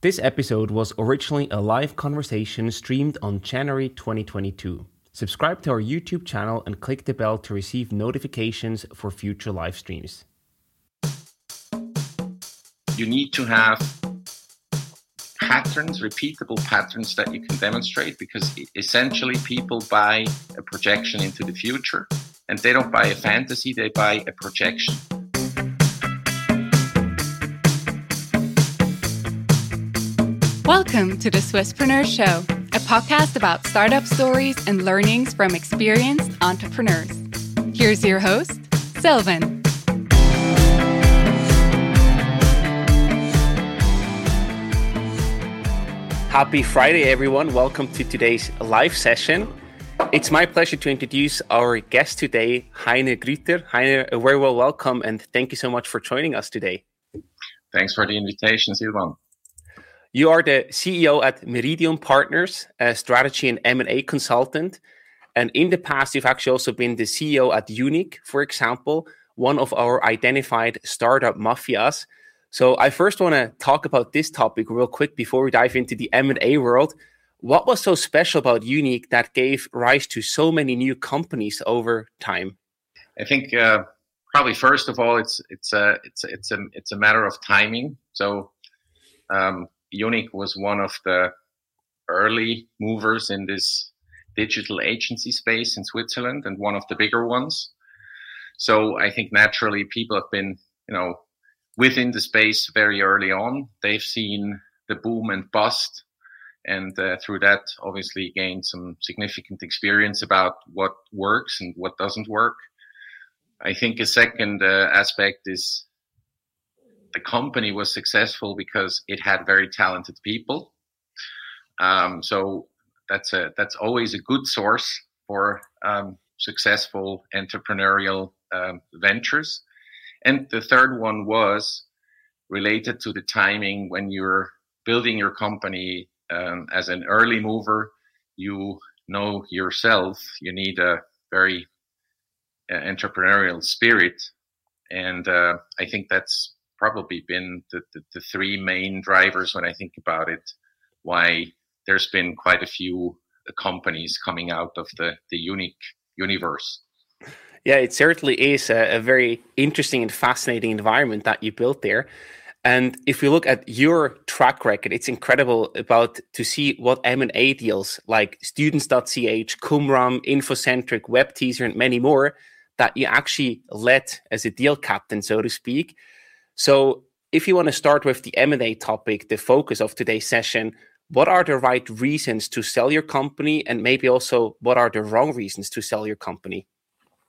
This episode was originally a live conversation streamed on January 2022. Subscribe to our YouTube channel and click the bell to receive notifications for future live streams. You need to have patterns, repeatable patterns that you can demonstrate, because essentially people buy a projection into the future, and they don't buy a fantasy, they buy a projection. Welcome to the Swisspreneur Show, a podcast about startup stories and learnings from experienced entrepreneurs. Here's your host, Silvan. Happy Friday, everyone. Welcome to today's live session. It's my pleasure to introduce our guest today, Heiner Grüter. Heiner, a very well welcome, and thank you so much for joining us today. Thanks for the invitation, Silvan. You are the CEO at Meridian Partners, a strategy and M&A consultant. And in the past, you've actually also been the CEO at Unique, for example, one of our identified startup mafias. So I first want to talk about this topic real quick before we dive into the M&A world. What was so special about Unique that gave rise to so many new companies over time? I think probably first of all, it's a matter of timing. So Unique was one of the early movers in this digital agency space in Switzerland, and one of the bigger ones. So I think naturally people have been, within the space very early on. They've seen the boom and bust, and through that obviously gained some significant experience about what works and what doesn't work. I think a second aspect is the company was successful because it had very talented people. So that's always a good source for successful entrepreneurial ventures. And the third one was related to the timing. When you're building your company as an early mover, you know yourself, you need a very entrepreneurial spirit. And I think that's probably been the three main drivers when I think about it, why there's been quite a few companies coming out of the Unique universe. Yeah, it certainly is a very interesting and fascinating environment that you built there. And if we look at your track record, it's incredible to see what M&A deals like Students.ch, Qumram, Infocentric, WebTeaser, and many more that you actually led as a deal captain, so to speak. So if you want to start with the M&A topic, the focus of today's session, what are the right reasons to sell your company? And maybe also, what are the wrong reasons to sell your company?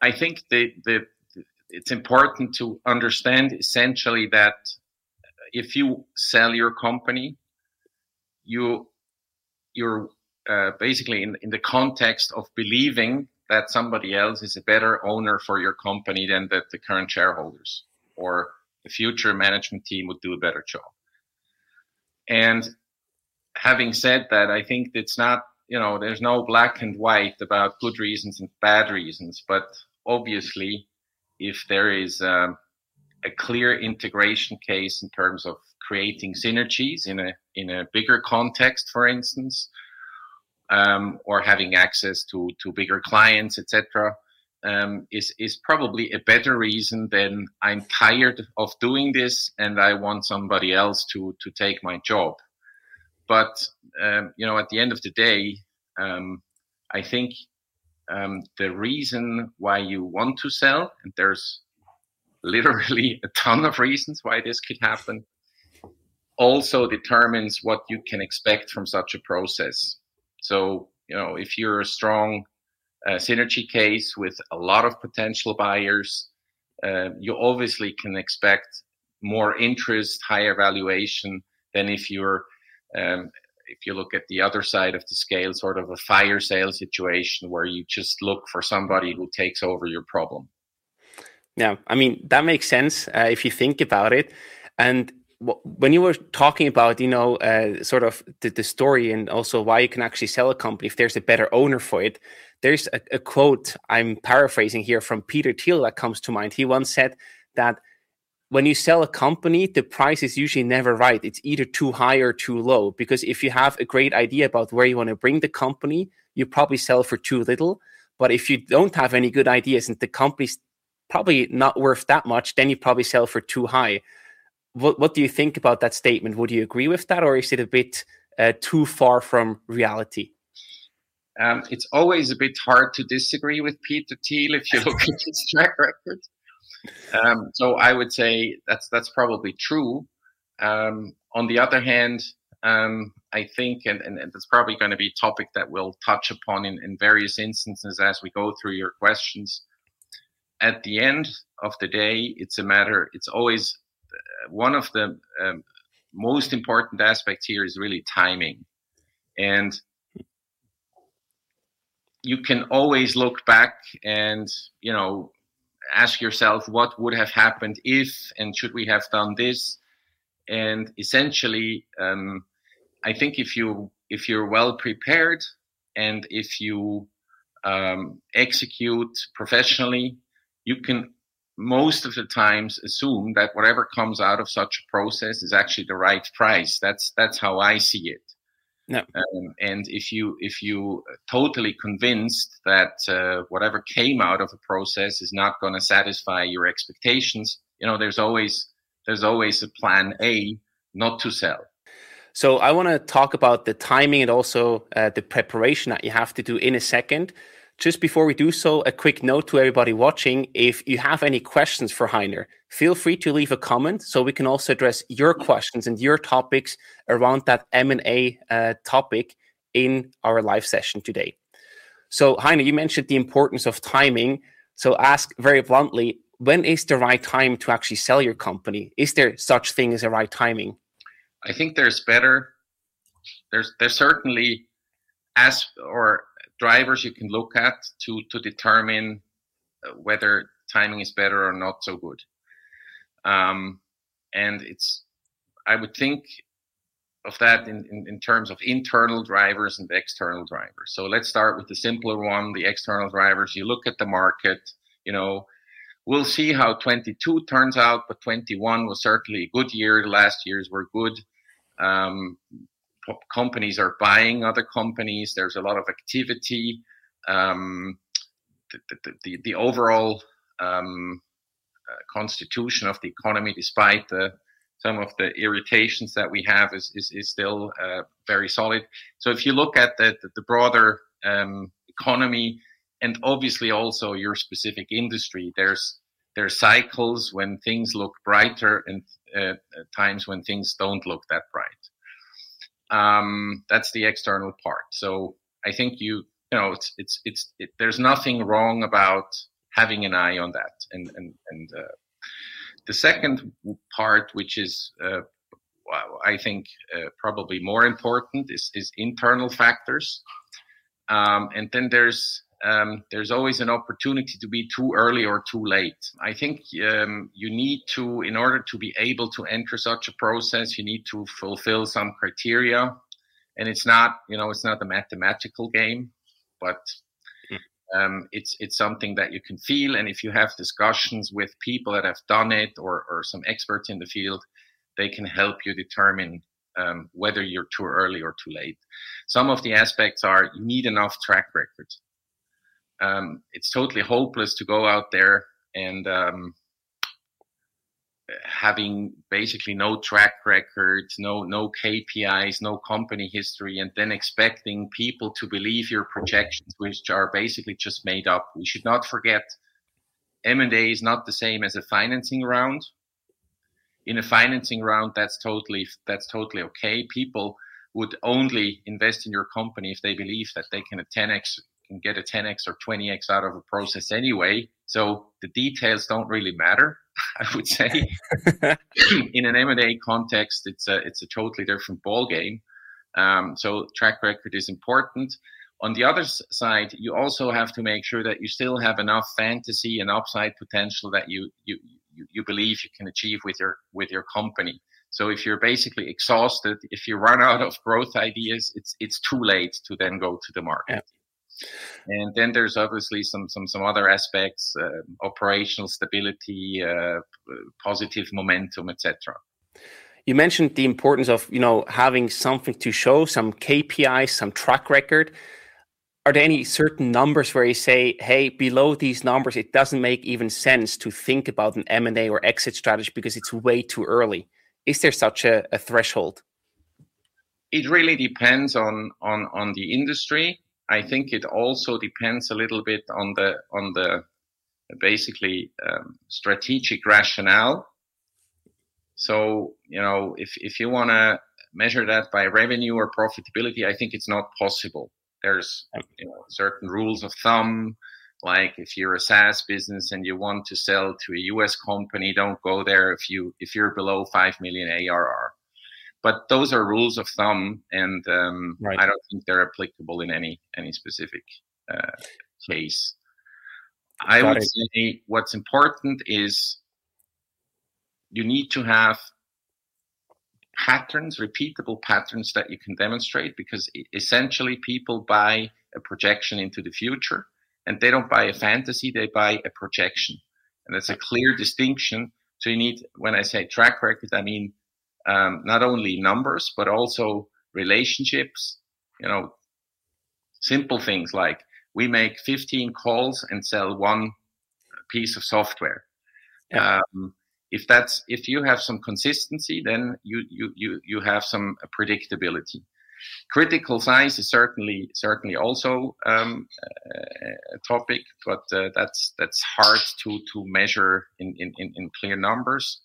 I think it's important to understand essentially that if you sell your company, you're basically in the context of believing that somebody else is a better owner for your company than that the current shareholders or the future management team would do a better job. And having said that, I think it's not, there's no black and white about good reasons and bad reasons. But obviously, if there is a clear integration case in terms of creating synergies in a bigger context, for instance, or having access to bigger clients, etc., is probably a better reason than I'm tired of doing this and I want somebody else to take my job. But, at the end of the day, I think the reason why you want to sell, and there's literally a ton of reasons why this could happen, also determines what you can expect from such a process. So, if you're a strong synergy case with a lot of potential buyers, you obviously can expect more interest, higher valuation than if you're, if you look at the other side of the scale, sort of a fire sale situation where you just look for somebody who takes over your problem. Yeah, I mean, that makes sense if you think about it. And when you were talking about, sort of the story and also why you can actually sell a company if there's a better owner for it, there's a quote I'm paraphrasing here from Peter Thiel that comes to mind. He once said that when you sell a company, the price is usually never right. It's either too high or too low, because if you have a great idea about where you want to bring the company, you probably sell for too little. But if you don't have any good ideas and the company's probably not worth that much, then you probably sell for too high. What do you think about that statement? Would you agree with that, or is it a bit too far from reality? It's always a bit hard to disagree with Peter Thiel if you look at his track record. So I would say that's probably true. On the other hand, I think, and that's probably going to be a topic that we'll touch upon in various instances as we go through your questions. At the end of the day, it's always one of the most important aspects here is really timing. And you can always look back and, you know, ask yourself what would have happened if, and should we have done this? And essentially, I think if you're well prepared and if you execute professionally, you can most of the times assume that whatever comes out of such a process is actually the right price. That's how I see it. No. And if you totally convinced that whatever came out of a process is not going to satisfy your expectations, you know, there's always a plan A not to sell. So I want to talk about the timing and also the preparation that you have to do in a second. Just before we do so, a quick note to everybody watching. If you have any questions for Heiner, feel free to leave a comment so we can also address your questions and your topics around that M&A topic in our live session today. So Heiner, you mentioned the importance of timing. So ask very bluntly, when is the right time to actually sell your company? Is there such thing as a right timing? I think there's certainly drivers you can look at to determine whether timing is better or not so good. And I would think of that in terms of internal drivers and external drivers. So let's start with the simpler one, the external drivers. You look at the market, you know, we'll see how 22 turns out, but 21 was certainly a good year. The last years were good. Companies are buying other companies. There's a lot of activity. The overall constitution of the economy, despite some of the irritations that we have, is still very solid. So if you look at the broader economy, and obviously also your specific industry, there's cycles when things look brighter and times when things don't look that bright. That's the external part. So I think you know there's nothing wrong about having an eye on that. And the second part, which is I think probably more important, is internal factors. And then there's always an opportunity to be too early or too late. I think you need to, in order to be able to enter such a process, you need to fulfill some criteria. And it's not a mathematical game, but it's something that you can feel. And if you have discussions with people that have done it or some experts in the field, they can help you determine whether you're too early or too late. Some of the aspects are you need enough track record. It's totally hopeless to go out there and having basically no track record, no KPIs, no company history, and then expecting people to believe your projections, which are basically just made up. We should not forget M&A is not the same as a financing round. In a financing round, that's totally okay. People would only invest in your company if they believe that they can get a 10x or 20x out of a process anyway. So the details don't really matter, I would say. In an M&A context, it's a totally different ballgame. So track record is important. On the other side, you also have to make sure that you still have enough fantasy and upside potential that you believe you can achieve with your company. So if you're basically exhausted, if you run out of growth ideas, it's too late to then go to the market. Yeah. And then there's obviously some other aspects, operational stability, positive momentum, etc. You mentioned the importance of, you know, having something to show, some KPIs, some track record. Are there any certain numbers where you say, hey, below these numbers, it doesn't make even sense to think about an M&A or exit strategy because it's way too early? Is there such a threshold? It really depends on the industry. I think it also depends a little bit on the basically strategic rationale. So, you know, if you want to measure that by revenue or profitability, I think it's not possible. There's, you know, certain rules of thumb, like if you're a SaaS business and you want to sell to a US company, don't go there if you're below 5 million ARR. But those are rules of thumb, and right. I don't think they're applicable in any specific case. I would say what's important is you need to have patterns, repeatable patterns that you can demonstrate, because essentially people buy a projection into the future, and they don't buy a fantasy, they buy a projection. And that's a clear distinction. So you need, when I say track record, I mean not only numbers, but also relationships, you know, simple things like we make 15 calls and sell one piece of software. Yeah. If you have some consistency, then you have some predictability. Critical size is certainly also a topic, but that's hard to measure in clear numbers.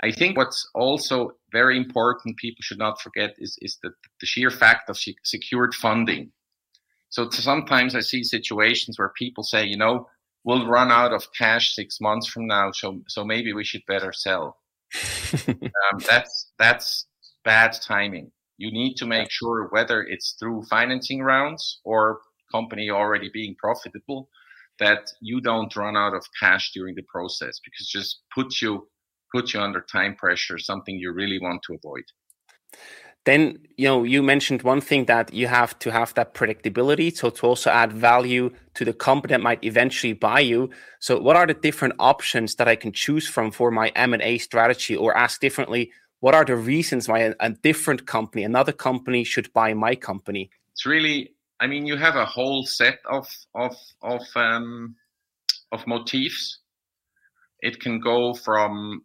I think what's also very important, people should not forget, is the sheer fact of secured funding. So sometimes I see situations where people say, you know, we'll run out of cash 6 months from now, so maybe we should better sell. That's bad timing. You need to make sure, whether it's through financing rounds or company already being profitable, that you don't run out of cash during the process, because it just puts you under time pressure, something you really want to avoid. Then, you know, you mentioned one thing, that you have to have that predictability, so to also add value to the company that might eventually buy you. So what are the different options that I can choose from for my M&A strategy? Or asked differently, what are the reasons why a different company, another company, should buy my company? It's really, I mean, you have a whole set of motifs. It can go from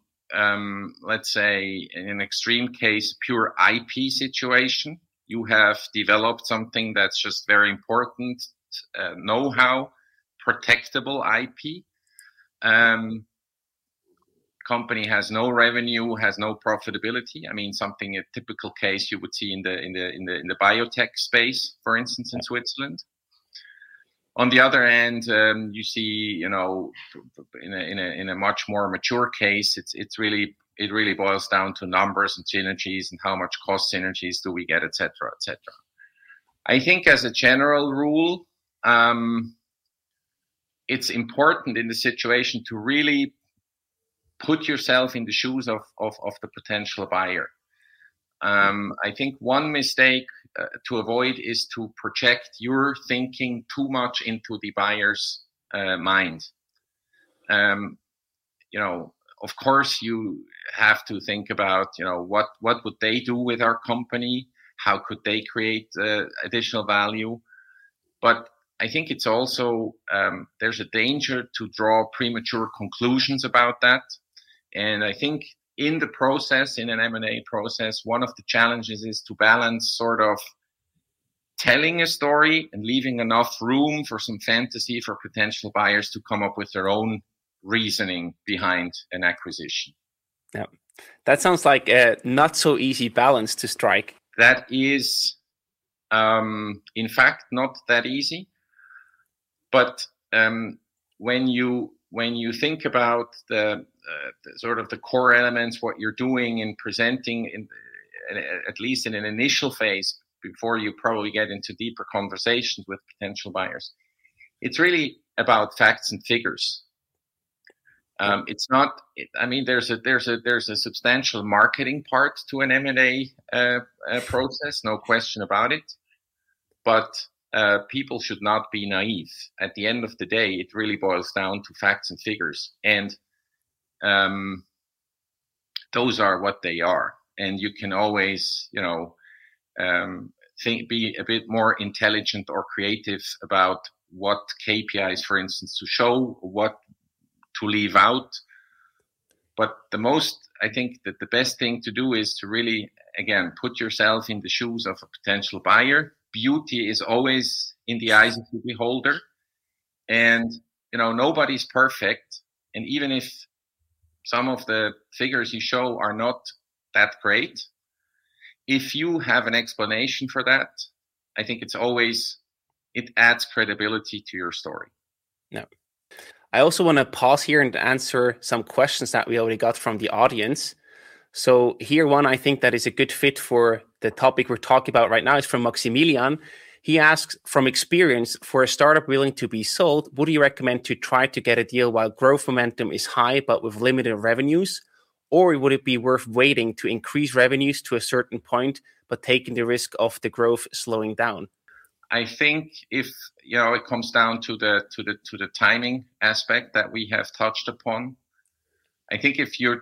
let's say, in an extreme case, pure IP situation. You have developed something that's just very important, know-how, protectable IP. Company has no revenue, has no profitability. I mean, a typical case you would see in the biotech space, for instance, in Switzerland. On the other end, you see, you know, in a much more mature case, it really boils down to numbers and synergies and how much cost synergies do we get, etc., etc. I think as a general rule, it's important in the situation to really put yourself in the shoes of the potential buyer. I think one mistake to avoid is to project your thinking too much into the buyer's mind. You know, of course, you have to think about, you know, what would they do with our company? How could they create additional value? But I think it's also, there's a danger to draw premature conclusions about that. And I think in the process, in an M&A process, one of the challenges is to balance sort of telling a story and leaving enough room for some fantasy for potential buyers to come up with their own reasoning behind an acquisition. Yeah, that sounds like a not so easy balance to strike. That is, in fact, not that easy. But when you think about the sort of the core elements, what you're doing and presenting, at least in an initial phase, before you probably get into deeper conversations with potential buyers, it's really about facts and figures. It's not. I mean, there's a substantial marketing part to an M&A process, no question about it. But people should not be naive. At the end of the day, it really boils down to facts and figures. And those are what they are. And you can always, you know, be a bit more intelligent or creative about what KPIs, for instance, to show, what to leave out. But the most, I think that the best thing to do is to really, again, put yourself in the shoes of a potential buyer. Beauty is always in the eyes of the beholder. And, you know, nobody's perfect. And even if some of the figures you show are not that great, if you have an explanation for that, I think it's always, it adds credibility to your story. No. I also want to pause here and answer some questions that we already got from the audience. So here one, I think that is a good fit for the topic we're talking about right now, is from Maximilian. He asks, from experience, for a startup willing to be sold, would you recommend to try to get a deal while growth momentum is high but with limited revenues? Or would it be worth waiting to increase revenues to a certain point but taking the risk of the growth slowing down? I think if, you know, it comes down to the timing aspect that we have touched upon. I think if you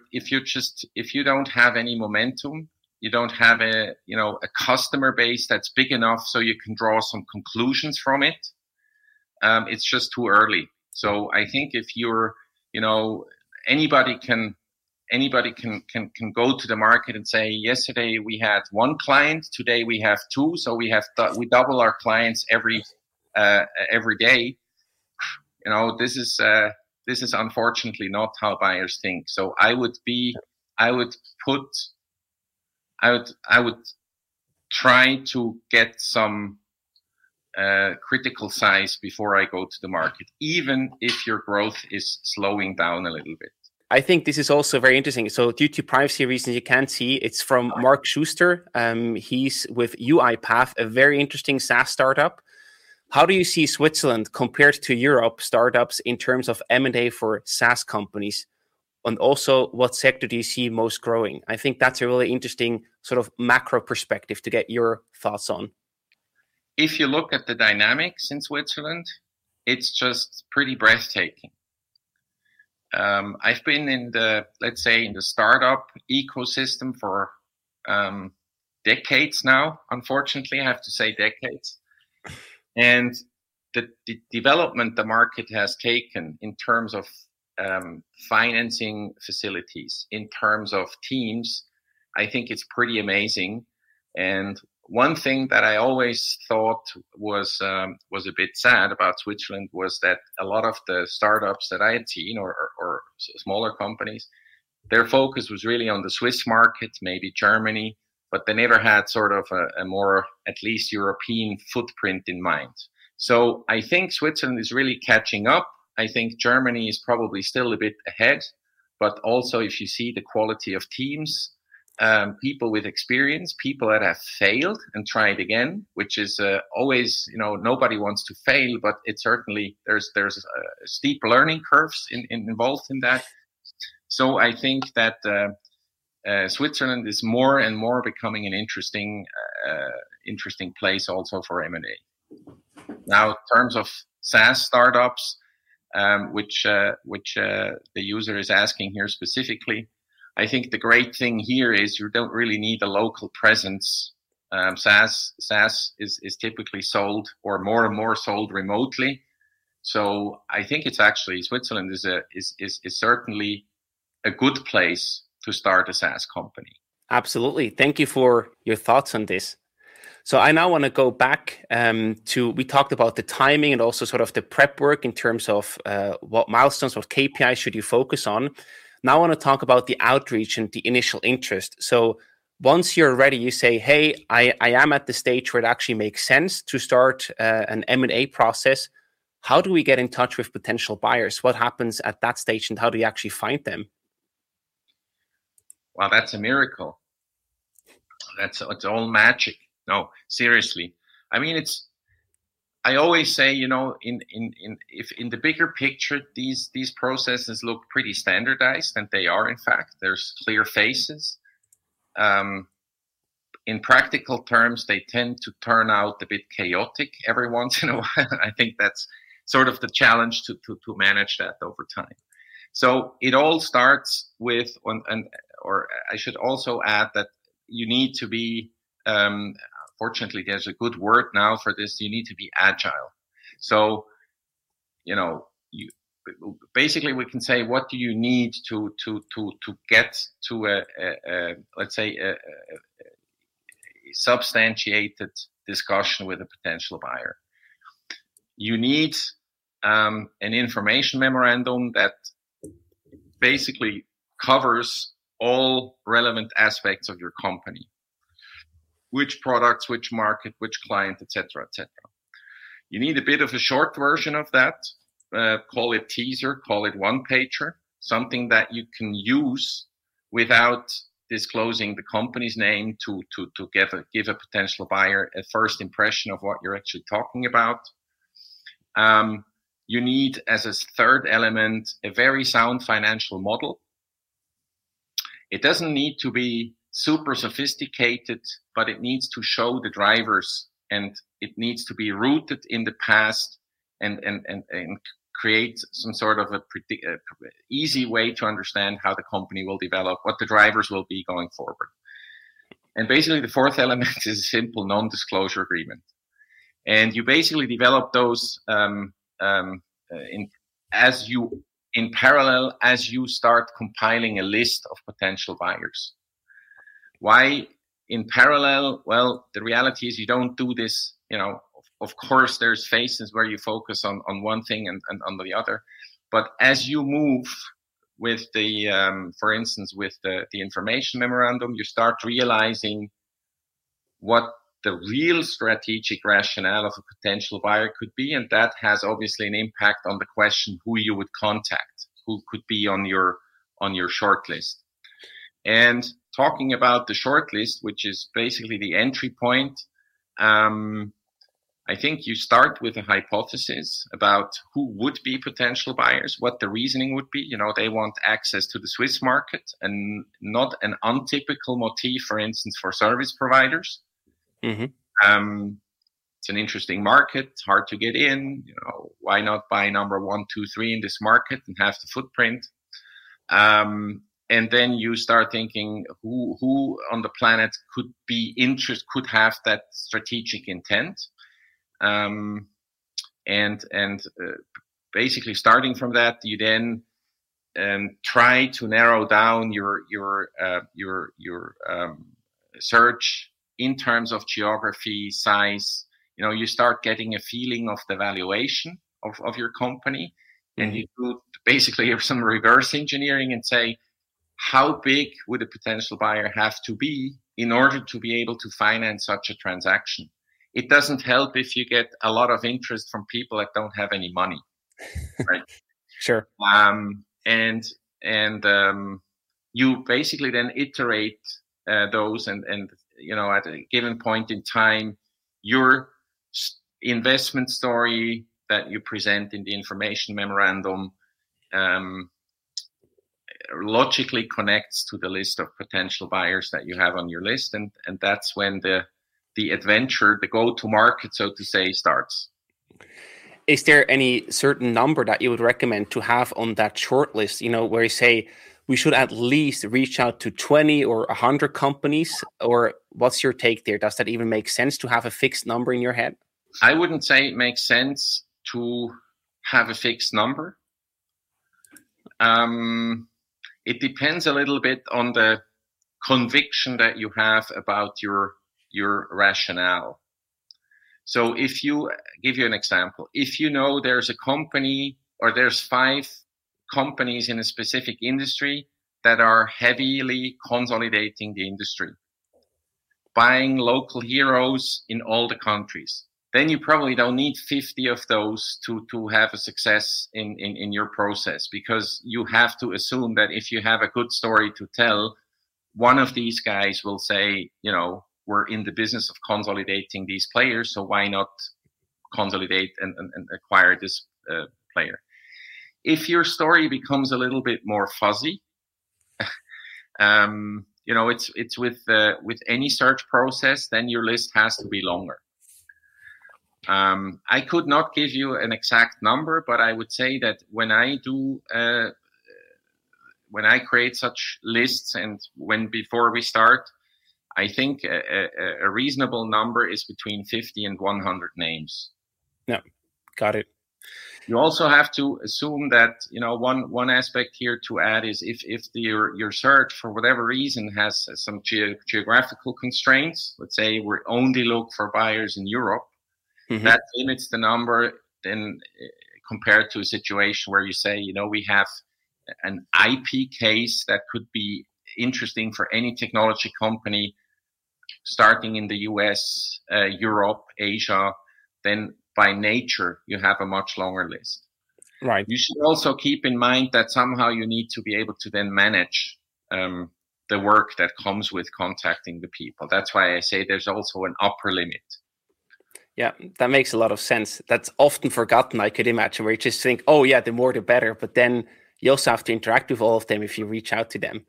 don't have any momentum, you don't have a customer base that's big enough so you can draw some conclusions from it. It's just too early. So I think if you're, you know, anybody can go to the market and say, yesterday we had one client, today we have two, so we double our clients every day. You know, this is unfortunately not how buyers think. So I would try to get some critical size before I go to the market, even if your growth is slowing down a little bit. I think this is also very interesting. So due to privacy reasons, you can't see. It's from Mark Schuster. He's with UiPath, a very interesting SaaS startup. How do you see Switzerland compared to Europe startups in terms of M&A for SaaS companies? And also, what sector do you see most growing? I think that's a really interesting sort of macro perspective to get your thoughts on. If you look at the dynamics in Switzerland, it's just pretty breathtaking. I've been in the, let's say, in the startup ecosystem for decades now. Unfortunately, I have to say decades. And the development the market has taken in terms of financing facilities, in terms of teams, I think it's pretty amazing. And one thing that I always thought was a bit sad about Switzerland was that a lot of the startups that I had seen or smaller companies, their focus was really on the Swiss market, maybe Germany, but they never had sort of a more, at least European footprint in mind. So I think Switzerland is really catching up. I think Germany is probably still a bit ahead, but also if you see the quality of teams, people with experience, people that have failed and tried again, which is always, you know, nobody wants to fail, but it certainly there's steep learning curves involved in that. So I think that Switzerland is more and more becoming an interesting place also for M&A. Now, in terms of SaaS startups, which the user is asking here specifically, I think the great thing here is you don't really need a local presence. SaaS is typically sold or more and more sold remotely. So I think it's actually Switzerland is certainly a good place to start a SaaS company. Absolutely. Thank you for your thoughts on this. So I now want to go back we talked about the timing and also sort of the prep work in terms of what milestones, what KPIs should you focus on. Now I want to talk about the outreach and the initial interest. So once you're ready, you say, hey, I am at the stage where it actually makes sense to start an M&A process. How do we get in touch with potential buyers? What happens at that stage and how do you actually find them? Wow, that's a miracle. It's all magic. No, seriously. I mean, I always say, you know, if in the bigger picture, these processes look pretty standardized, and they are, in fact. There's clear faces. in practical terms, they tend to turn out a bit chaotic every once in a while. I think that's sort of the challenge to manage that over time. So it all starts with, or I should also add that you need to be, fortunately, there's a good word now for this, you need to be agile. So, you know, you, basically we can say, what do you need to get to a let's say, a substantiated discussion with a potential buyer? You need an information memorandum that basically covers all relevant aspects of your company, which products, which market, which client, et cetera, et cetera. You need a bit of a short version of that, call it teaser, call it one-pager, something that you can use without disclosing the company's name to give a potential buyer a first impression of what you're actually talking about. You need, as a third element, a very sound financial model. It doesn't need to be super sophisticated, but it needs to show the drivers, and it needs to be rooted in the past and create some sort of a pretty easy way to understand how the company will develop, what the drivers will be going forward. And basically, the fourth element is a simple non-disclosure agreement. And you basically develop those in parallel as you start compiling a list of potential buyers. Why in parallel? Well, the reality is you don't do this, you know, of course there's phases where you focus on one thing and on the other, but as you move with the, for instance, with the information memorandum, you start realizing what the real strategic rationale of a potential buyer could be, and that has obviously an impact on the question who you would contact, who could be on your shortlist. And talking about the shortlist, which is basically the entry point, I think you start with a hypothesis about who would be potential buyers, what the reasoning would be. You know, they want access to the Swiss market and not an untypical motif, for instance, for service providers. Mm-hmm. It's an interesting market, hard to get in. You know, why not buy number 1, 2, 3 in this market and have the footprint? And then you start thinking who on the planet could have that strategic intent, and basically starting from that, you then try to narrow down your search. In terms of geography, size, you know, you start getting a feeling of the valuation of your company, mm-hmm. and you do basically some reverse engineering and say, how big would a potential buyer have to be in order to be able to finance such a transaction? It doesn't help if you get a lot of interest from people that don't have any money, right? Sure. You basically then iterate those and you know, at a given point in time, your investment story that you present in the information memorandum logically connects to the list of potential buyers that you have on your list. And that's when the adventure, the go-to-market, so to say, starts. Is there any certain number that you would recommend to have on that short list, you know, where you say, we should at least reach out to 20 or 100 companies? Or what's your take there? Does that even make sense to have a fixed number in your head? I wouldn't say it makes sense to have a fixed number. It depends a little bit on the conviction that you have about your rationale. So if you give you an example, if you know there's a company or there's 5 companies in a specific industry that are heavily consolidating the industry, buying local heroes in all the countries, then you probably don't need 50 of those to have a success in your process, because you have to assume that if you have a good story to tell, one of these guys will say, you know, we're in the business of consolidating these players, so why not consolidate and acquire this player? If your story becomes a little bit more fuzzy, you know, it's with any search process, then your list has to be longer. I could not give you an exact number, but I would say that when I do, when I create such lists and when before we start, I think a reasonable number is between 50 and 100 names. Yeah, got it. You also have to assume that, you know, one aspect here to add is if your search for whatever reason has some geographical constraints, let's say we only look for buyers in Europe, mm-hmm. that limits the number then compared to a situation where you say, you know, we have an IP case that could be interesting for any technology company starting in the US, Europe, Asia, then by nature, you have a much longer list. Right. You should also keep in mind that somehow you need to be able to then manage the work that comes with contacting the people. That's why I say there's also an upper limit. Yeah, that makes a lot of sense. That's often forgotten, I could imagine, where you just think, oh, yeah, the more the better. But then you also have to interact with all of them if you reach out to them.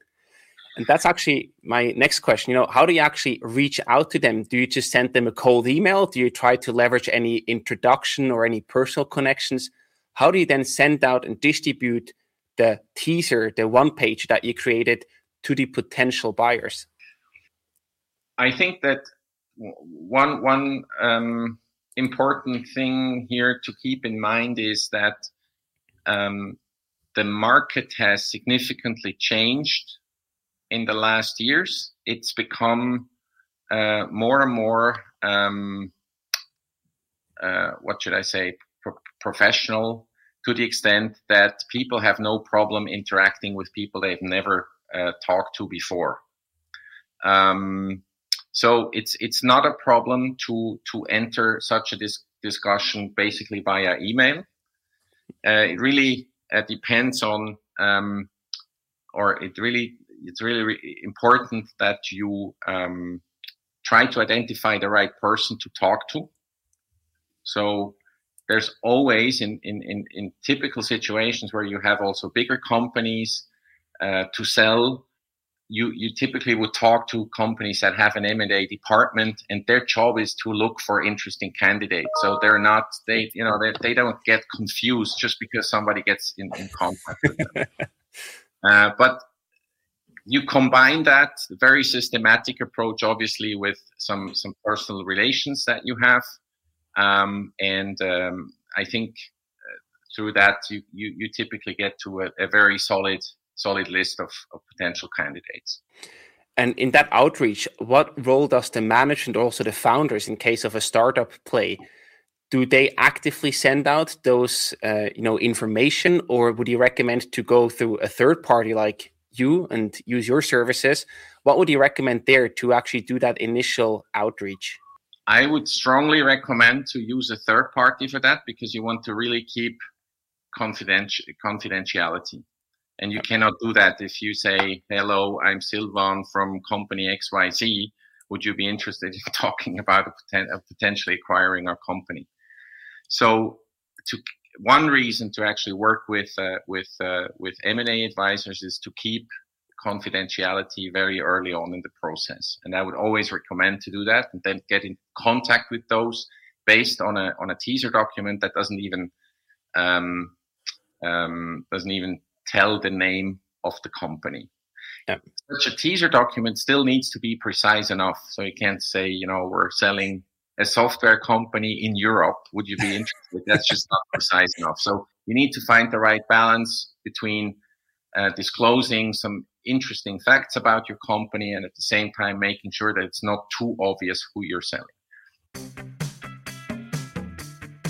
And that's actually my next question. You know, how do you actually reach out to them? Do you just send them a cold email? Do you try to leverage any introduction or any personal connections? How do you then send out and distribute the teaser, the one page that you created to the potential buyers? I think that one important thing here to keep in mind is that the market has significantly changed. In the last years, it's become more and more, professional, to the extent that people have no problem interacting with people they've never talked to before. So it's not a problem to enter such a discussion basically via email. It really depends on, It's really important that you try to identify the right person to talk to. So there's always in typical situations where you have also bigger companies to sell, you typically would talk to companies that have an M&A department, and their job is to look for interesting candidates. So they don't get confused just because somebody gets in contact with them. But you combine that very systematic approach, obviously, with some personal relations that you have. I think through that, you typically get to a very solid list of potential candidates. And in that outreach, what role does the management, also the founders, in case of a startup, play? Do they actively send out those information, or would you recommend to go through a third party like you and use your services? What would you recommend there to actually do that initial outreach? I would strongly recommend to use a third party for that, because you want to really keep confidentiality. And you cannot do that if you say, hello, I'm Silvan from company XYZ. Would you be interested in talking about potentially acquiring our company? So one reason to actually work with M&A advisors is to keep confidentiality very early on in the process, and I would always recommend to do that, and then get in contact with those based on a teaser document that doesn't even tell the name of the company. Yeah. Such a teaser document still needs to be precise enough, so you can't say, you know, we're selling a software company in Europe, would you be interested? That's just not precise enough. So you need to find the right balance between disclosing some interesting facts about your company and at the same time making sure that it's not too obvious who you're selling.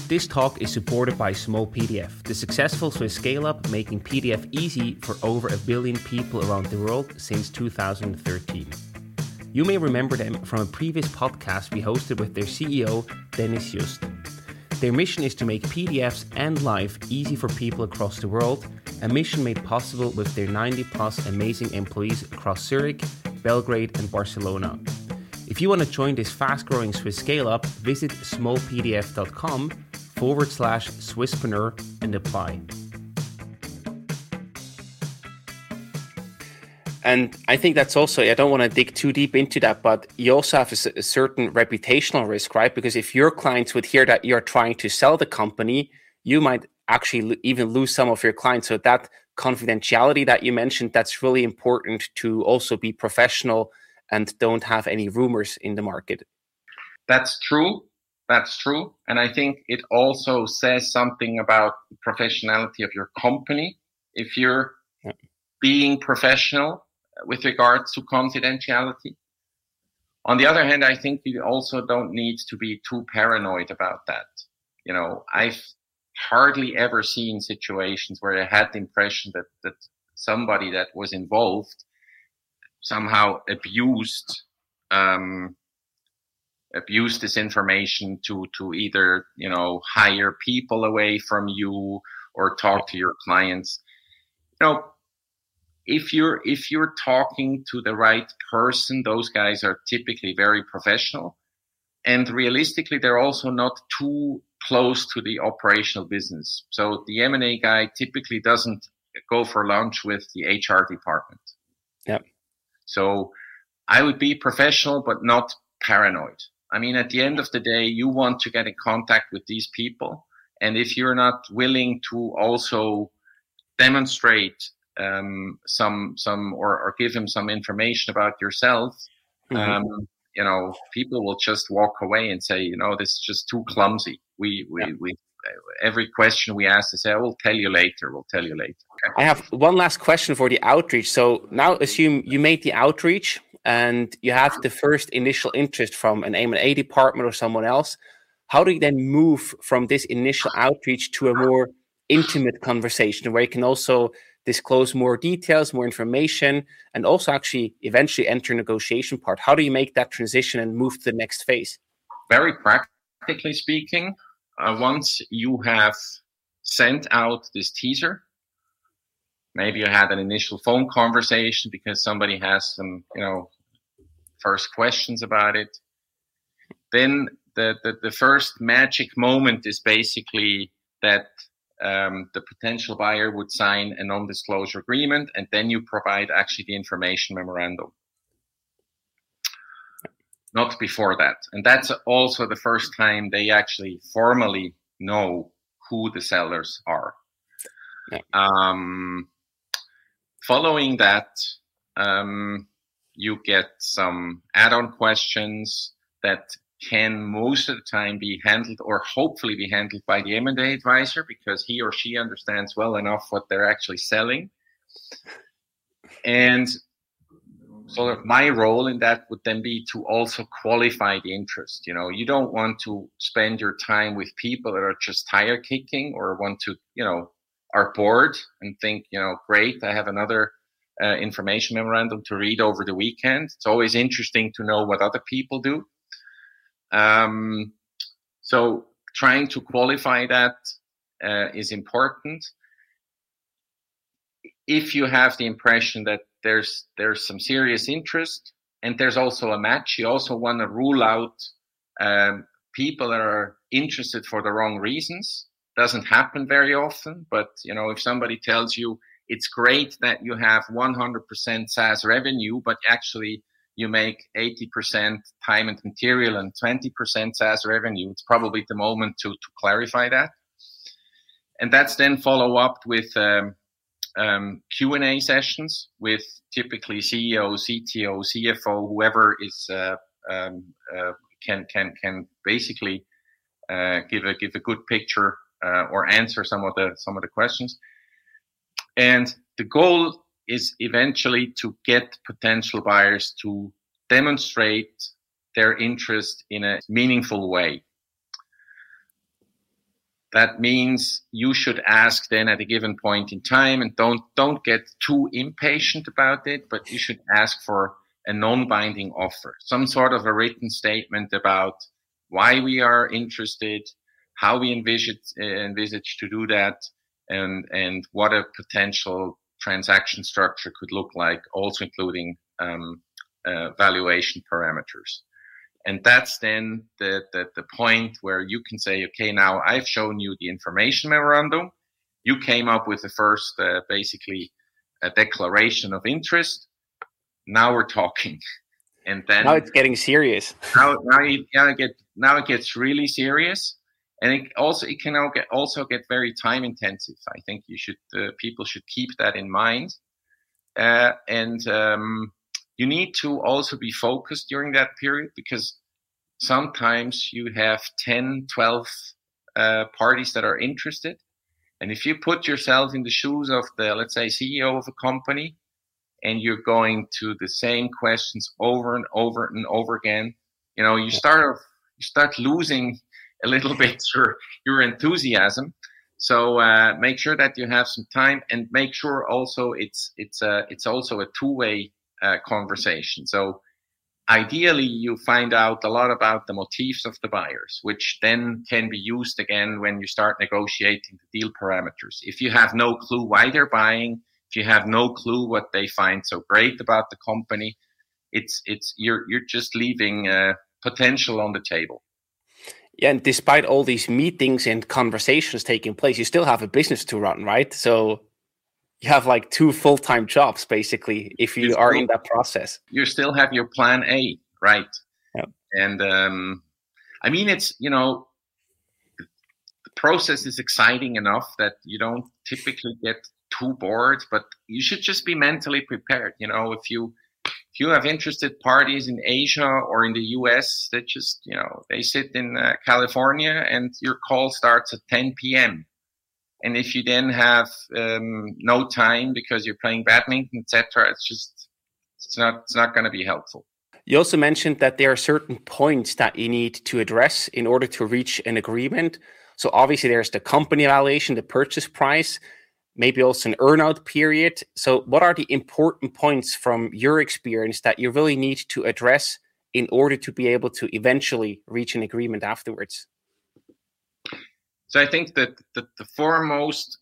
This talk is supported by Small PDF, the successful Swiss scale-up making PDF easy for over 1 billion people around the world since 2013. You may remember them from a previous podcast we hosted with their CEO, Dennis Just. Their mission is to make PDFs and life easy for people across the world, a mission made possible with their 90-plus amazing employees across Zurich, Belgrade, and Barcelona. If you want to join this fast-growing Swiss scale-up, visit smallpdf.com/Swisspreneur and apply. And I think that's also, I don't want to dig too deep into that, but you also have a certain reputational risk, right? Because if your clients would hear that you're trying to sell the company, you might actually even lose some of your clients. So that confidentiality that you mentioned, that's really important to also be professional and don't have any rumors in the market. That's true. That's true. And I think it also says something about the professionality of your company. If you're being professional with regards to confidentiality. On the other hand, I think you also don't need to be too paranoid about that. You know, I've hardly ever seen situations where I had the impression that somebody that was involved somehow abused this information to either, you know, hire people away from you or talk to your clients. You know, if you're talking to the right person, those guys are typically very professional, and realistically, they're also not too close to the operational business. So the M&A guy typically doesn't go for lunch with the HR department. Yep. So I would be professional, but not paranoid. I mean, at the end of the day, you want to get in contact with these people. And if you're not willing to also demonstrate some or give him some information about yourself, you know, people will just walk away and say, you know, this is just too clumsy. We every question we ask, they say, we'll tell you later. Okay. I have one last question for the outreach. So now assume you made the outreach and you have the first initial interest from an M&A department or someone else. How do you then move from this initial outreach to a more intimate conversation where you can also disclose more details, more information, and also actually eventually enter negotiation part? How do you make that transition and move to the next phase? Very practically speaking, once you have sent out this teaser, maybe you had an initial phone conversation because somebody has some, you know, first questions about it. Then the first magic moment is basically that the potential buyer would sign a non-disclosure agreement, and then you provide actually the information memorandum. Not before that. And that's also the first time they actually formally know who the sellers are. Yeah. Following that, you get some add-on questions that can most of the time be handled, or hopefully be handled, by the M&A advisor, because he or she understands well enough what they're actually selling. And so my role in that would then be to also qualify the interest. You know, you don't want to spend your time with people that are just tire kicking or want to, you know, are bored and think, you know, great, I have another information memorandum to read over the weekend. It's always interesting to know what other people do. So trying to qualify that is important. If you have the impression that there's some serious interest and there's also a match, you also want to rule out people that are interested for the wrong reasons. Doesn't happen very often, but you know, if somebody tells you it's great that you have 100% SaaS revenue, but actually you make 80% time and material and 20% SaaS revenue, it's probably the moment to clarify that. And that's then follow up with Q&A sessions with typically CEO, CTO, CFO, whoever is can basically give a good picture or answer some of the questions. And the goal is eventually to get potential buyers to demonstrate their interest in a meaningful way. That means you should ask then at a given point in time, and don't get too impatient about it, but you should ask for a non-binding offer, some sort of a written statement about why we are interested, how we envisage to do that, and what a potential transaction structure could look like, also including valuation parameters. And that's then the point where you can say, okay, now I've shown you the information memorandum. You came up with the first, basically, a declaration of interest. now we're talking. And then now it's getting serious. Now it gets really serious, and it can also get very time intensive. I think people should keep that in mind, and you need to also be focused during that period, because sometimes you have 10, 12 parties that are interested, and if you put yourself in the shoes of the, let's say, CEO of a company, and you're going to the same questions over and over and over again, you know, you start losing a little bit your enthusiasm. So make sure that you have some time, and make sure also it's also a two-way conversation. So ideally, you find out a lot about the motifs of the buyers, which then can be used again when you start negotiating the deal parameters. If you have no clue why they're buying, if you have no clue what they find so great about the company, you're just leaving potential on the table. Yeah, and despite all these meetings and conversations taking place, you still have a business to run, right? So you have like two full-time jobs basically if you are in that process. You still have your plan A, right? Yeah. And I mean, it's, you know, the process is exciting enough that you don't typically get too bored, but you should just be mentally prepared. You know, if you have interested parties in Asia or in the US, that just, you know, they sit in California, and your call starts at 10 p.m. And if you then have no time because you're playing badminton, etc., it's not going to be helpful. You also mentioned that there are certain points that you need to address in order to reach an agreement. So obviously there's the company valuation, the purchase price, maybe also an earnout period. So what are the important points from your experience that you really need to address in order to be able to eventually reach an agreement afterwards? So I think that the foremost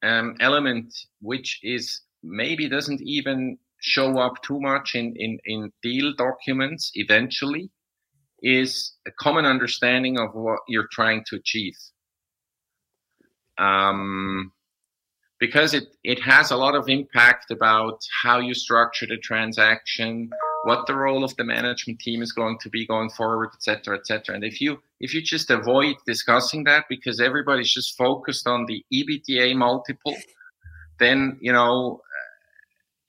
element, which is maybe doesn't even show up too much in deal documents eventually, is a common understanding of what you're trying to achieve. Because it has a lot of impact about how you structure the transaction, what the role of the management team is going to be going forward, et cetera, et cetera. And if you just avoid discussing that because everybody's just focused on the EBITDA multiple, then, you know,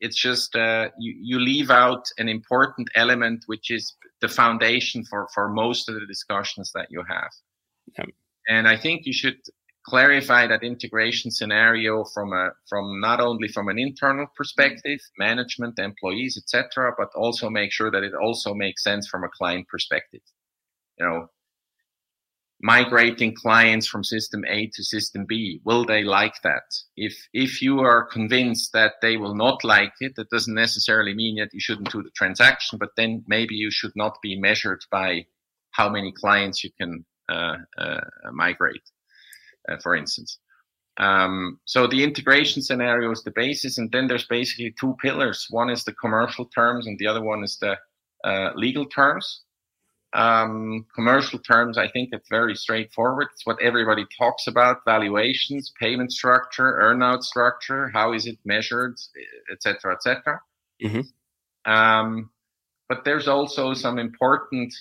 it's just you leave out an important element, which is the foundation for most of the discussions that you have. Yeah. And I think you should clarify that integration scenario from not only from an internal perspective, management, employees, etc., but also make sure that it also makes sense from a client perspective. You know, migrating clients from system A to system B, will they like that? If you are convinced that they will not like it, that doesn't necessarily mean that you shouldn't do the transaction, but then maybe you should not be measured by how many clients you can migrate. For instance. So the integration scenario is the basis, and then there's basically two pillars. One is the commercial terms, and the other one is the legal terms. Commercial terms, I think it's very straightforward. It's what everybody talks about: valuations, payment structure, earnout structure, how is it measured, et cetera, et cetera. Mm-hmm. But there's also some important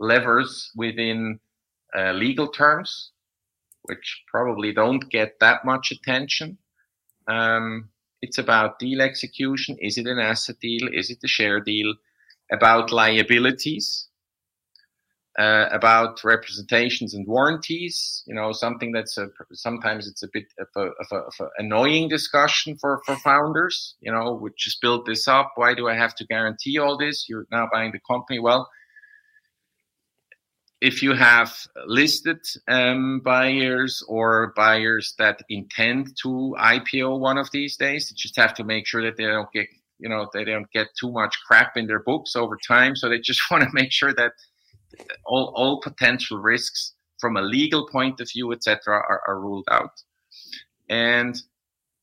levers within legal terms, which probably don't get that much attention. It's about deal execution. Is it an asset deal? Is it a share deal? About liabilities, about representations and warranties, you know, something that's sometimes it's a bit of a annoying discussion for founders, you know, we just build this up. Why do I have to guarantee all this? You're now buying the company. Well, if you have listed buyers or buyers that intend to IPO one of these days, you just have to make sure that they don't get too much crap in their books over time. So they just want to make sure that all potential risks from a legal point of view, etc., are ruled out. And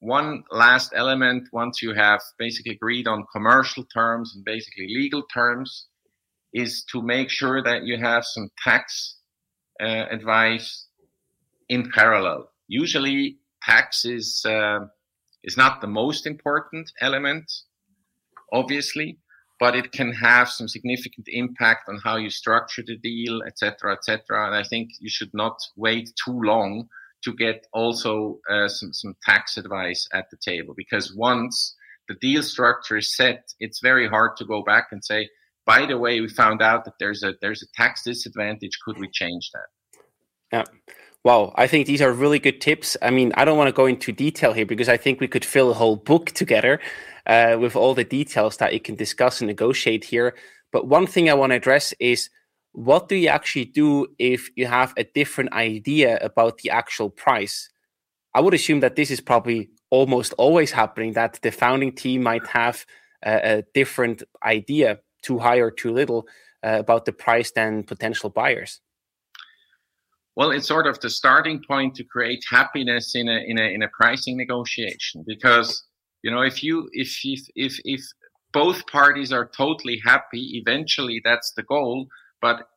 one last element, once you have basically agreed on commercial terms and basically legal terms, is to make sure that you have some tax advice in parallel. Usually tax It's not the most important element, obviously, but it can have some significant impact on how you structure the deal, et cetera, et cetera. And I think you should not wait too long to get also some tax advice at the table, because once the deal structure is set, it's very hard to go back and say, by the way, we found out that there's a tax disadvantage. Could we change that? Yeah. Wow. I think these are really good tips. I mean, I don't want to go into detail here because I think we could fill a whole book together with all the details that you can discuss and negotiate here. But one thing I want to address is, what do you actually do if you have a different idea about the actual price? I would assume that this is probably almost always happening, that the founding team might have a different idea, too high or too little, about the price than potential buyers. Well, it's sort of the starting point to create happiness in a pricing negotiation, because you know, if both parties are totally happy, eventually that's the goal. But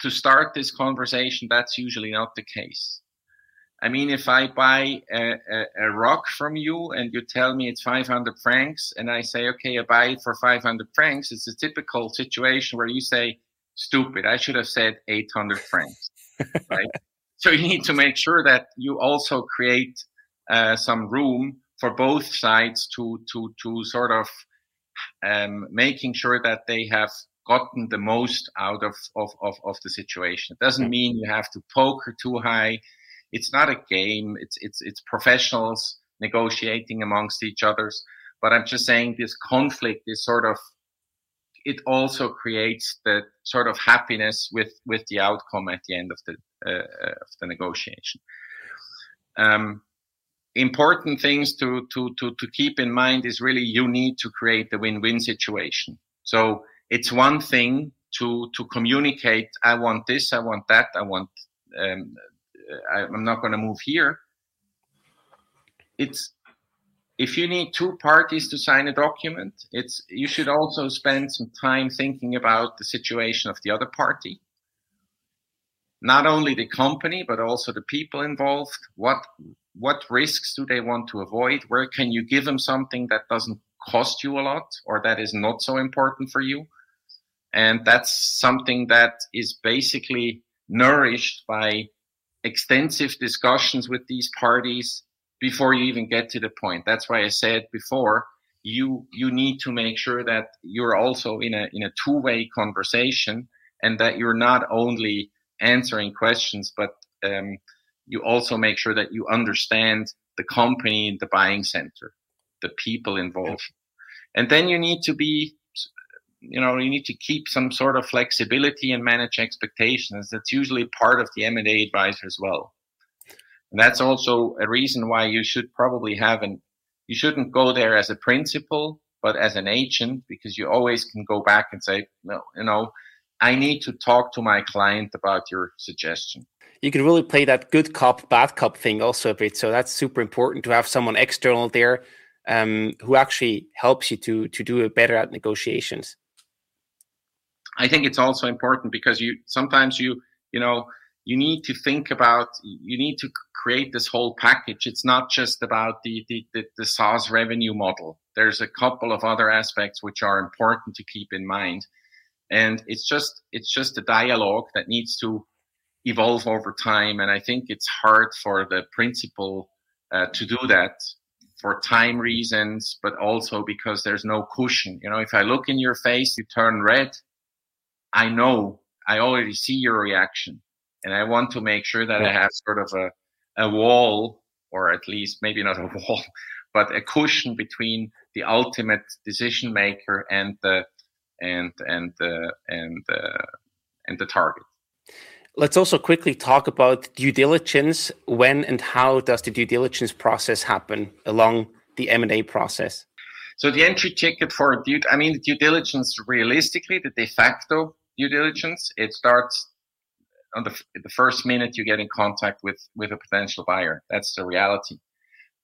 to start this conversation, that's usually not the case. I mean, if I buy a rock from you and you tell me it's 500 francs and I say, okay, I buy it for 500 francs, it's a typical situation where you say, stupid, I should have said 800 francs, right? So you need to make sure that you also create some room for both sides to sort of making sure that they have gotten the most out of the situation. It doesn't mean you have to poker too high. It's not a game. It's professionals negotiating amongst each others. But I'm just saying this conflict is sort of, it also creates the sort of happiness with the outcome at the end of the negotiation. Important things to keep in mind is really you need to create the win-win situation. So it's one thing to communicate, I want this, I want that, I want, I'm not going to move here. It's, if you need two parties to sign a document, it's, you should also spend some time thinking about the situation of the other party. Not only the company, but also the people involved. What risks do they want to avoid? Where can you give them something that doesn't cost you a lot or that is not so important for you? And that's something that is basically nourished by extensive discussions with these parties before you even get to the point. That's why I said before, you need to make sure that you're also in a two-way conversation and that you're not only answering questions, but you also make sure that you understand the company, the buying center, the people involved. And then you need to be, you know, you need to keep some sort of flexibility and manage expectations. That's usually part of the M&A advisor as well. And that's also a reason why you should probably have you shouldn't go there as a principal, but as an agent, because you always can go back and say, no, you know, I need to talk to my client about your suggestion. You can really play that good cop, bad cop thing also a bit. So that's super important to have someone external there who actually helps you to do it better at negotiations. I think it's also important because you need to think about, you need to create this whole package. It's not just about the SaaS revenue model. There's a couple of other aspects which are important to keep in mind. And it's just a dialogue that needs to evolve over time. And I think it's hard for the principal to do that for time reasons, but also because there's no cushion. You know, if I look in your face, you turn red, I know, I already see your reaction. And I want to make sure that I have sort of a wall, or at least maybe not a wall, but a cushion between the ultimate decision maker and the target. Let's also quickly talk about due diligence. When and how does the due diligence process happen along the M&A process? So the entry ticket for due diligence, realistically, the de facto due diligence, it starts on the first minute you get in contact with a potential buyer. That's the reality.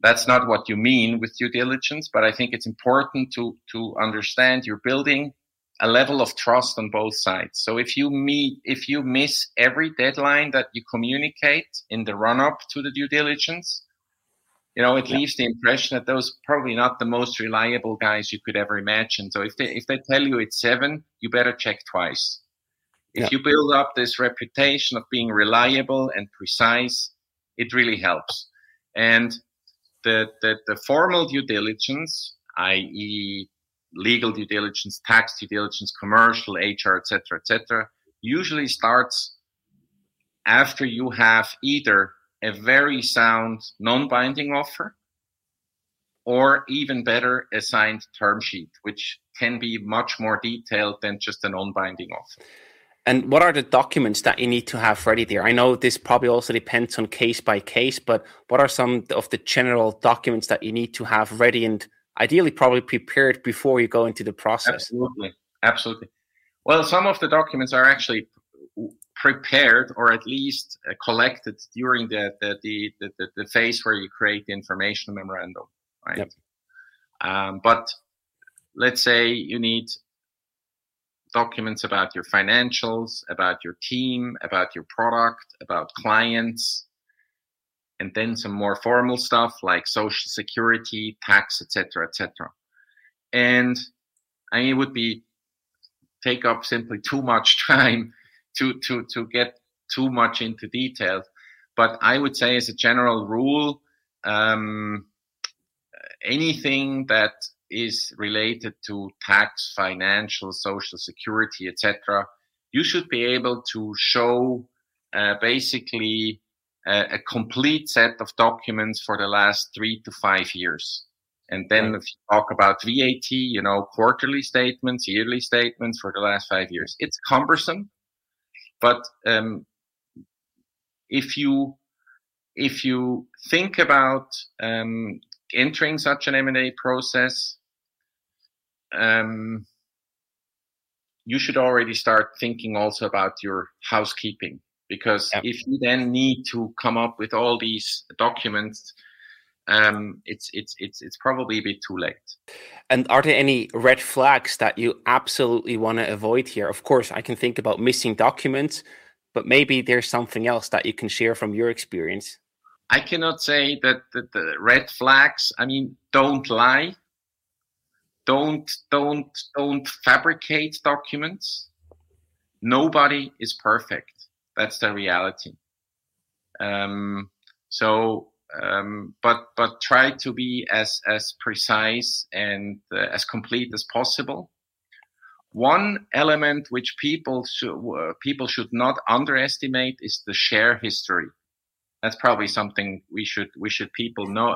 That's not what you mean with due diligence, but I think it's important to understand you're building a level of trust on both sides. So if you miss every deadline that you communicate in the run up to the due diligence, you know, it leaves the impression that those probably not the most reliable guys you could ever imagine. So if they tell you it's 7, you better check twice. If you build up this reputation of being reliable and precise, it really helps. And the formal due diligence, i.e. legal due diligence, tax due diligence, commercial, HR, et cetera, usually starts after you have either a very sound non-binding offer or, even better, a signed term sheet, which can be much more detailed than just a non-binding offer. And what are the documents that you need to have ready there? I know this probably also depends on case by case, but what are some of the general documents that you need to have ready and ideally probably prepared before you go into the process? Absolutely. Well, some of the documents are actually prepared or at least collected during the phase where you create the information memorandum, right? Yep. But let's say you need documents about your financials, about your team, about your product, about clients, and then some more formal stuff like social security, tax, etc., etc. And I mean, it would be take up simply too much time to get too much into detail. But I would say, as a general rule, anything that is related to tax, financial, social security, etc., you should be able to show basically a complete set of documents for the last 3 to 5 years. And then if you talk about VAT, you know, quarterly statements, yearly statements for the last 5 years. It's cumbersome, but if you think about entering such an M&A process, you should already start thinking also about your housekeeping, because if you then need to come up with all these documents, it's probably a bit too late. And are there any red flags that you absolutely want to avoid here? Of course, I can think about missing documents, but maybe there's something else that you can share from your experience. I cannot say that the red flags, I mean, don't lie. Don't fabricate documents. Nobody is perfect. That's the reality. But try to be as precise and as complete as possible. One element which people should not underestimate is the share history. That's probably something we should let people know.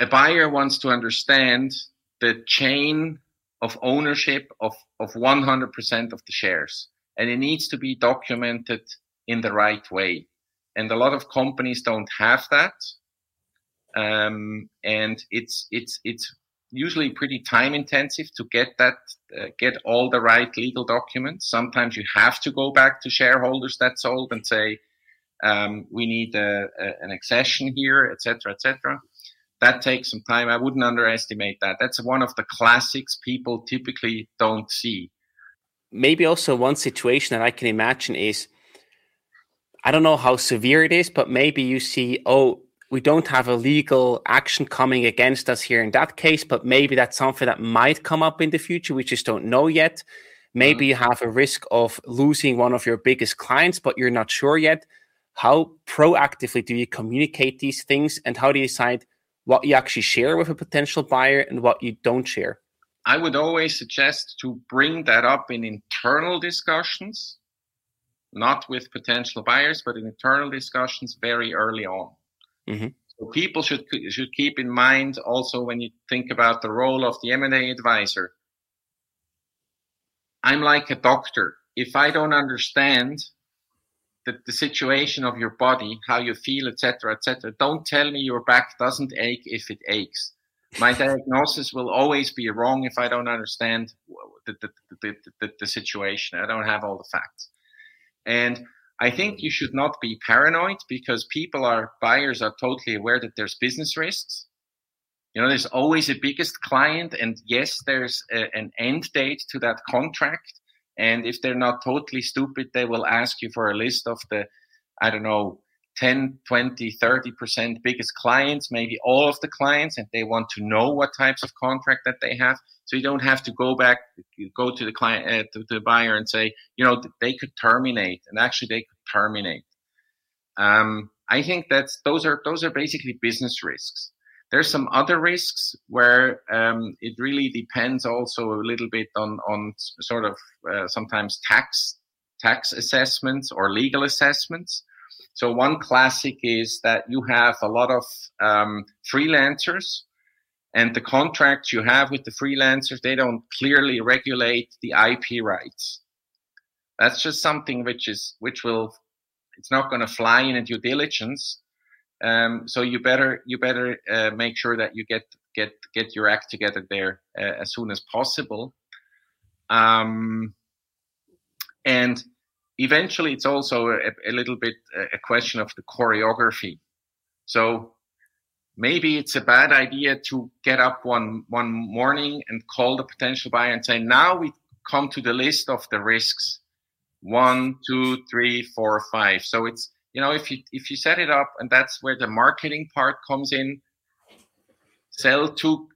A buyer wants to understand the chain of ownership of 100% of the shares, and it needs to be documented in the right way. And a lot of companies don't have that, and it's usually pretty time intensive to get all the right legal documents. Sometimes you have to go back to shareholders that sold and say, we need an accession here, etc., etc. That takes some time. I wouldn't underestimate that. That's one of the classics people typically don't see. Maybe also one situation that I can imagine is, I don't know how severe it is, but maybe you see, we don't have a legal action coming against us here in that case, but maybe that's something that might come up in the future. We just don't know yet. Maybe you have a risk of losing one of your biggest clients, but you're not sure yet. How proactively do you communicate these things, and how do you decide what you actually share with a potential buyer and what you don't share? I would always suggest to bring that up in internal discussions, not with potential buyers, but in internal discussions very early on. Mm-hmm. So people should keep in mind also, when you think about the role of the M&A advisor, I'm like a doctor. If I don't understand the situation of your body, how you feel, etc., etc., don't tell me your back doesn't ache if it aches. My diagnosis will always be wrong if I don't understand the situation. I don't have all the facts. And I think you should not be paranoid, because buyers are totally aware that there's business risks. You know, there's always a biggest client, and yes, there's an end date to that contract. And if they're not totally stupid, they will ask you for a list of the, I don't know, 10, 20, 30% biggest clients, maybe all of the clients, and they want to know what types of contract that they have. So you don't have to go to the client, to the buyer and say, you know, they could terminate, and actually they could terminate. I think that's, those are basically business risks. There's some other risks where it really depends also a little bit on sort of sometimes tax assessments or legal assessments. So one classic is that you have a lot of freelancers, and the contracts you have with the freelancers, they don't clearly regulate the IP rights. That's just something it's not going to fly in a due diligence. So you better make sure that you get your act together there as soon as possible. And eventually, it's also a little bit a question of the choreography. So maybe it's a bad idea to get up one morning and call the potential buyer and say, now we come to the list of the risks. 1, 2, 3, 4, 5. So it's, you know, if you set it up, and that's where the marketing part comes in. Sell two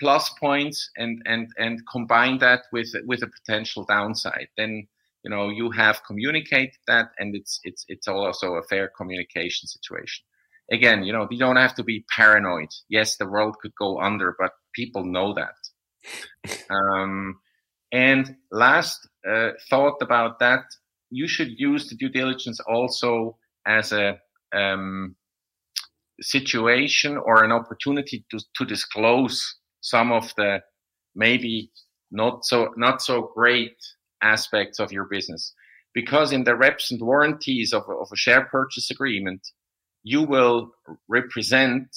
plus points and combine that with a potential downside. Then, you know, you have communicated that, and it's also a fair communication situation. Again, you know, you don't have to be paranoid. Yes, the world could go under, but people know that. And last thought about that, you should use the due diligence also as a situation or an opportunity to disclose some of the maybe not so great aspects of your business, because in the reps and warranties of a share purchase agreement, you will represent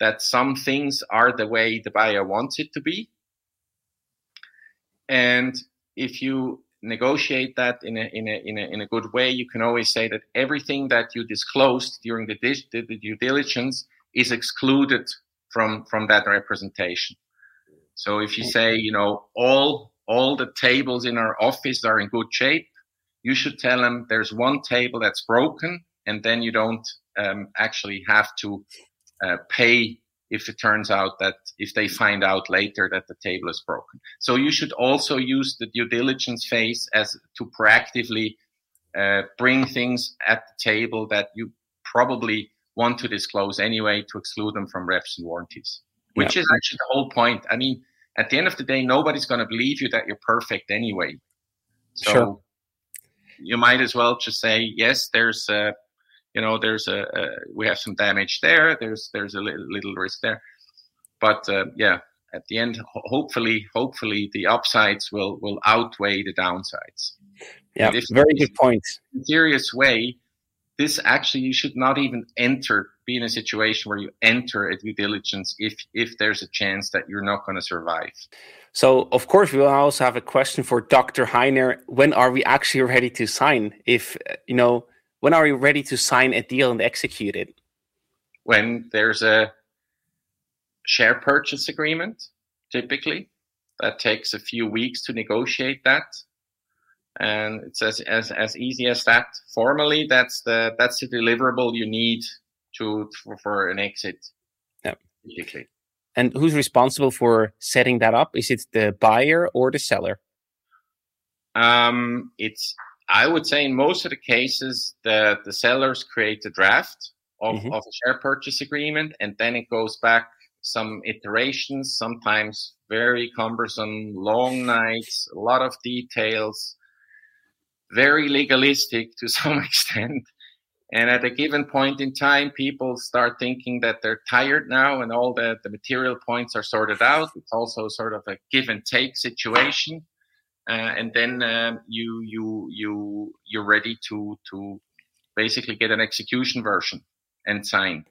that some things are the way the buyer wants it to be. And if you negotiate that in a good way, you can always say that everything that you disclosed during the due diligence is excluded from that representation. So if you say, you know, all the tables in our office are in good shape, you should tell them there's one table that's broken, and then you don't actually have to pay if it turns out that if they find out later that the table is broken. So you should also use the due diligence phase as to proactively bring things at the table that you probably want to disclose anyway, to exclude them from reps and warranties, which is actually the whole point. I mean, at the end of the day, nobody's going to believe you that you're perfect anyway. So sure, you might as well just say, yes, there's a, you know, we have some damage there. There's a little risk there, but at the end, hopefully the upsides will outweigh the downsides. Yeah, very good point. In a serious way, this actually, you should not even be in a situation where you enter a due diligence if there's a chance that you're not going to survive. So, of course, we will also have a question for Dr. Heiner. When are we actually ready to sign? When are you ready to sign a deal and execute it? When there's a share purchase agreement, typically. That takes a few weeks to negotiate that. And it's as easy as that. Formally, that's the deliverable you need for an exit. Yeah. Typically. And who's responsible for setting that up? Is it the buyer or the seller? I would say in most of the cases, the sellers create a draft of a share purchase agreement, and then it goes back some iterations, sometimes very cumbersome, long nights, a lot of details, very legalistic to some extent. And at a given point in time, people start thinking that they're tired now and all the material points are sorted out. It's also sort of a give and take situation. And then you're ready to basically get an execution version and sign.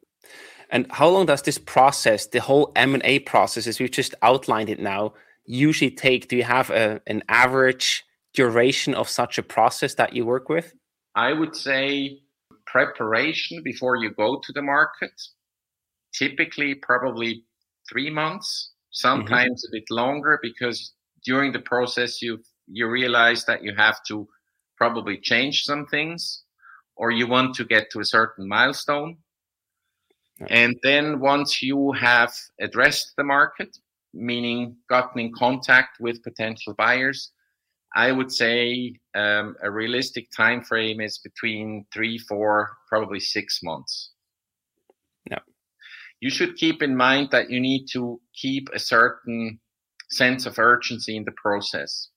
And how long does this process, the whole M&A process, as we've just outlined it now, usually take? Do you have an average duration of such a process that you work with? I would say preparation before you go to the market, typically probably 3 months, sometimes a bit longer, because during the process, you realize that you have to probably change some things, or you want to get to a certain milestone. And then once you have addressed the market, meaning gotten in contact with potential buyers, I would say a realistic time frame is between 3, 4, probably 6 months. No. You should keep in mind that you need to keep a certain sense of urgency in the process.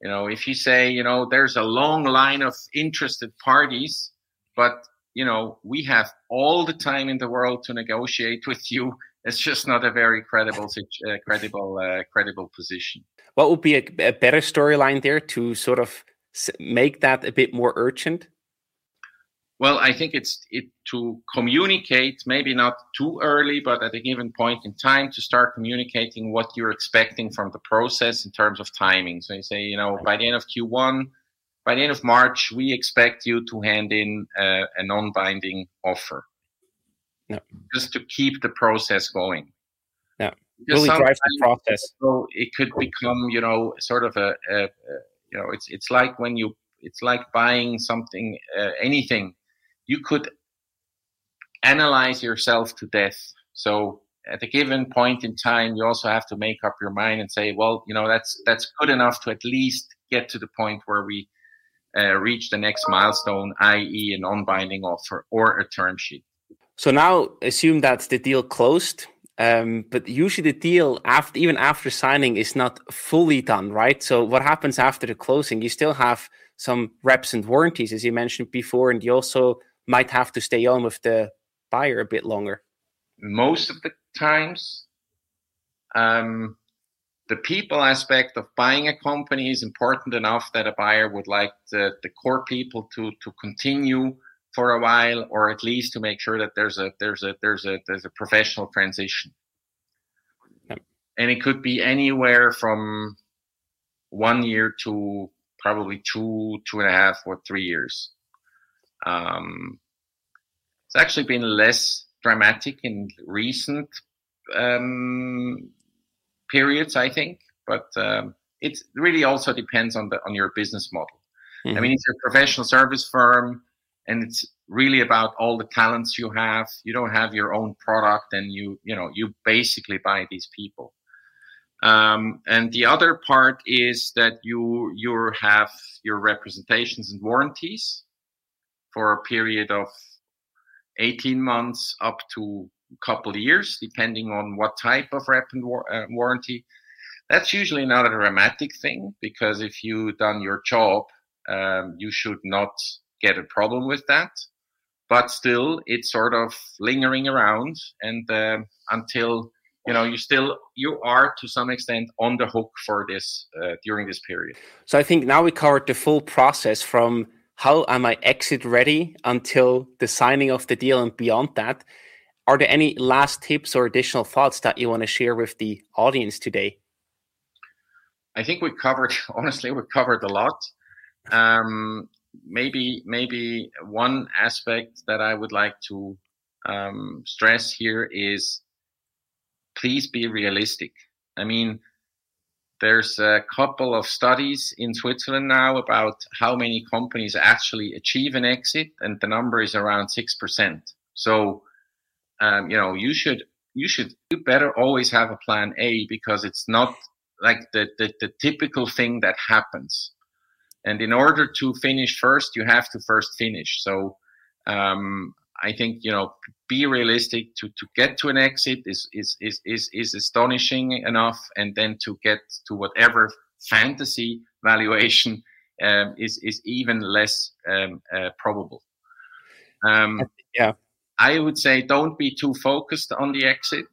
You know, if you say, you know, there's a long line of interested parties, but, you know, we have all the time in the world to negotiate with you, it's just not a very credible position. What would be a better storyline there to sort of make that a bit more urgent? Well, I think it's to communicate, maybe not too early, but at a given point in time to start communicating what you're expecting from the process in terms of timing. So you say, you know, by the end of Q1, by the end of March, we expect you to hand in a non-binding offer. No. Just to keep the process going. No. Really drive the process. So it could become, you know, sort of a you know, it's like when you, it's like buying something, anything. You could analyze yourself to death. So at a given point in time, you also have to make up your mind and say, well, you know, that's good enough to at least get to the point where we reach the next milestone, i.e. a non-binding offer or a term sheet. So now assume that the deal closed, but usually the deal, after, even after signing, is not fully done, right? So what happens after the closing? You still have some reps and warranties, as you mentioned before, and you also might have to stay on with the buyer a bit longer. Most of the times, the people aspect of buying a company is important enough that a buyer would like the core people to continue for a while, or at least to make sure that there's a professional transition. Yep. And it could be anywhere from 1 year to probably 2, 2.5, or 3 years. It's actually been less dramatic in recent periods, I think, but it really also depends on your business model. Mm-hmm. I mean, if you're a professional service firm, and it's really about all the talents you have. You don't have your own product, and you basically buy these people. And the other part is that you have your representations and warranties for a period of 18 months up to a couple of years, depending on what type of rep and warranty. That's usually not a dramatic thing, because if you've done your job, you should not get a problem with that, but still it's sort of lingering around, and until you are to some extent on the hook for this during this period. So I think now we covered the full process from how am I exit ready until the signing of the deal and beyond that. Are there any last tips or additional thoughts that you want to share with the audience today? I think we covered, honestly, a lot. Maybe one aspect that I would like to stress here is, please be realistic. I mean, there's a couple of studies in Switzerland now about how many companies actually achieve an exit, and the number is around 6%. So, you better always have a plan A, because it's not like the typical thing that happens. And in order to finish first, you have to first finish. So I think, be realistic. To get to an exit is astonishing enough. And then to get to whatever fantasy valuation is even less probable. Yeah, I would say don't be too focused on the exit,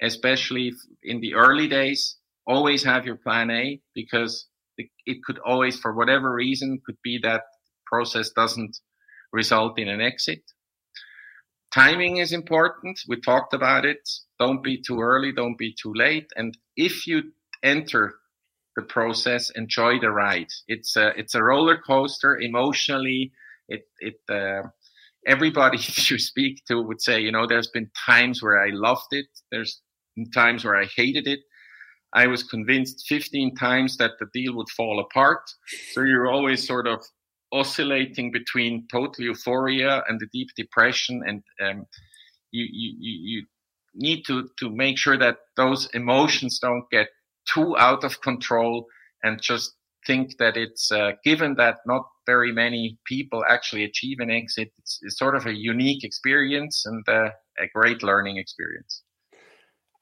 especially in the early days. Always have your plan A, because it could always, for whatever reason, could be that process doesn't result in an exit. Timing is important. We talked about it. Don't be too early. Don't be too late. And if you enter the process, enjoy the ride. It's a roller coaster emotionally. Everybody you speak to would say, there's been times where I loved it. There's been times where I hated it. I was convinced 15 times that the deal would fall apart. So you're always sort of oscillating between total euphoria and the deep depression, and you need to make sure that those emotions don't get too out of control, and just think that it's given that not very many people actually achieve an exit, it's sort of a unique experience and a great learning experience.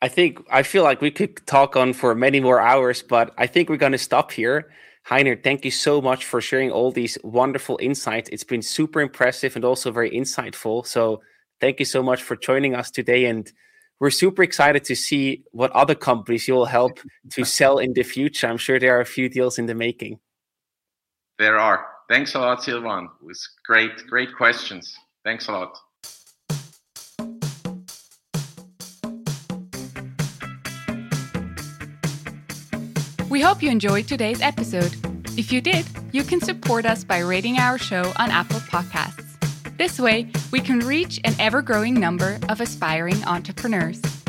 I feel like we could talk on for many more hours, but I think we're going to stop here. Heiner, thank you so much for sharing all these wonderful insights. It's been super impressive and also very insightful. So thank you so much for joining us today. And we're super excited to see what other companies you'll help to sell in the future. I'm sure there are a few deals in the making. There are. Thanks a lot, Silvan. It was great questions. Thanks a lot. We hope you enjoyed today's episode. If you did, you can support us by rating our show on Apple Podcasts. This way, we can reach an ever-growing number of aspiring entrepreneurs.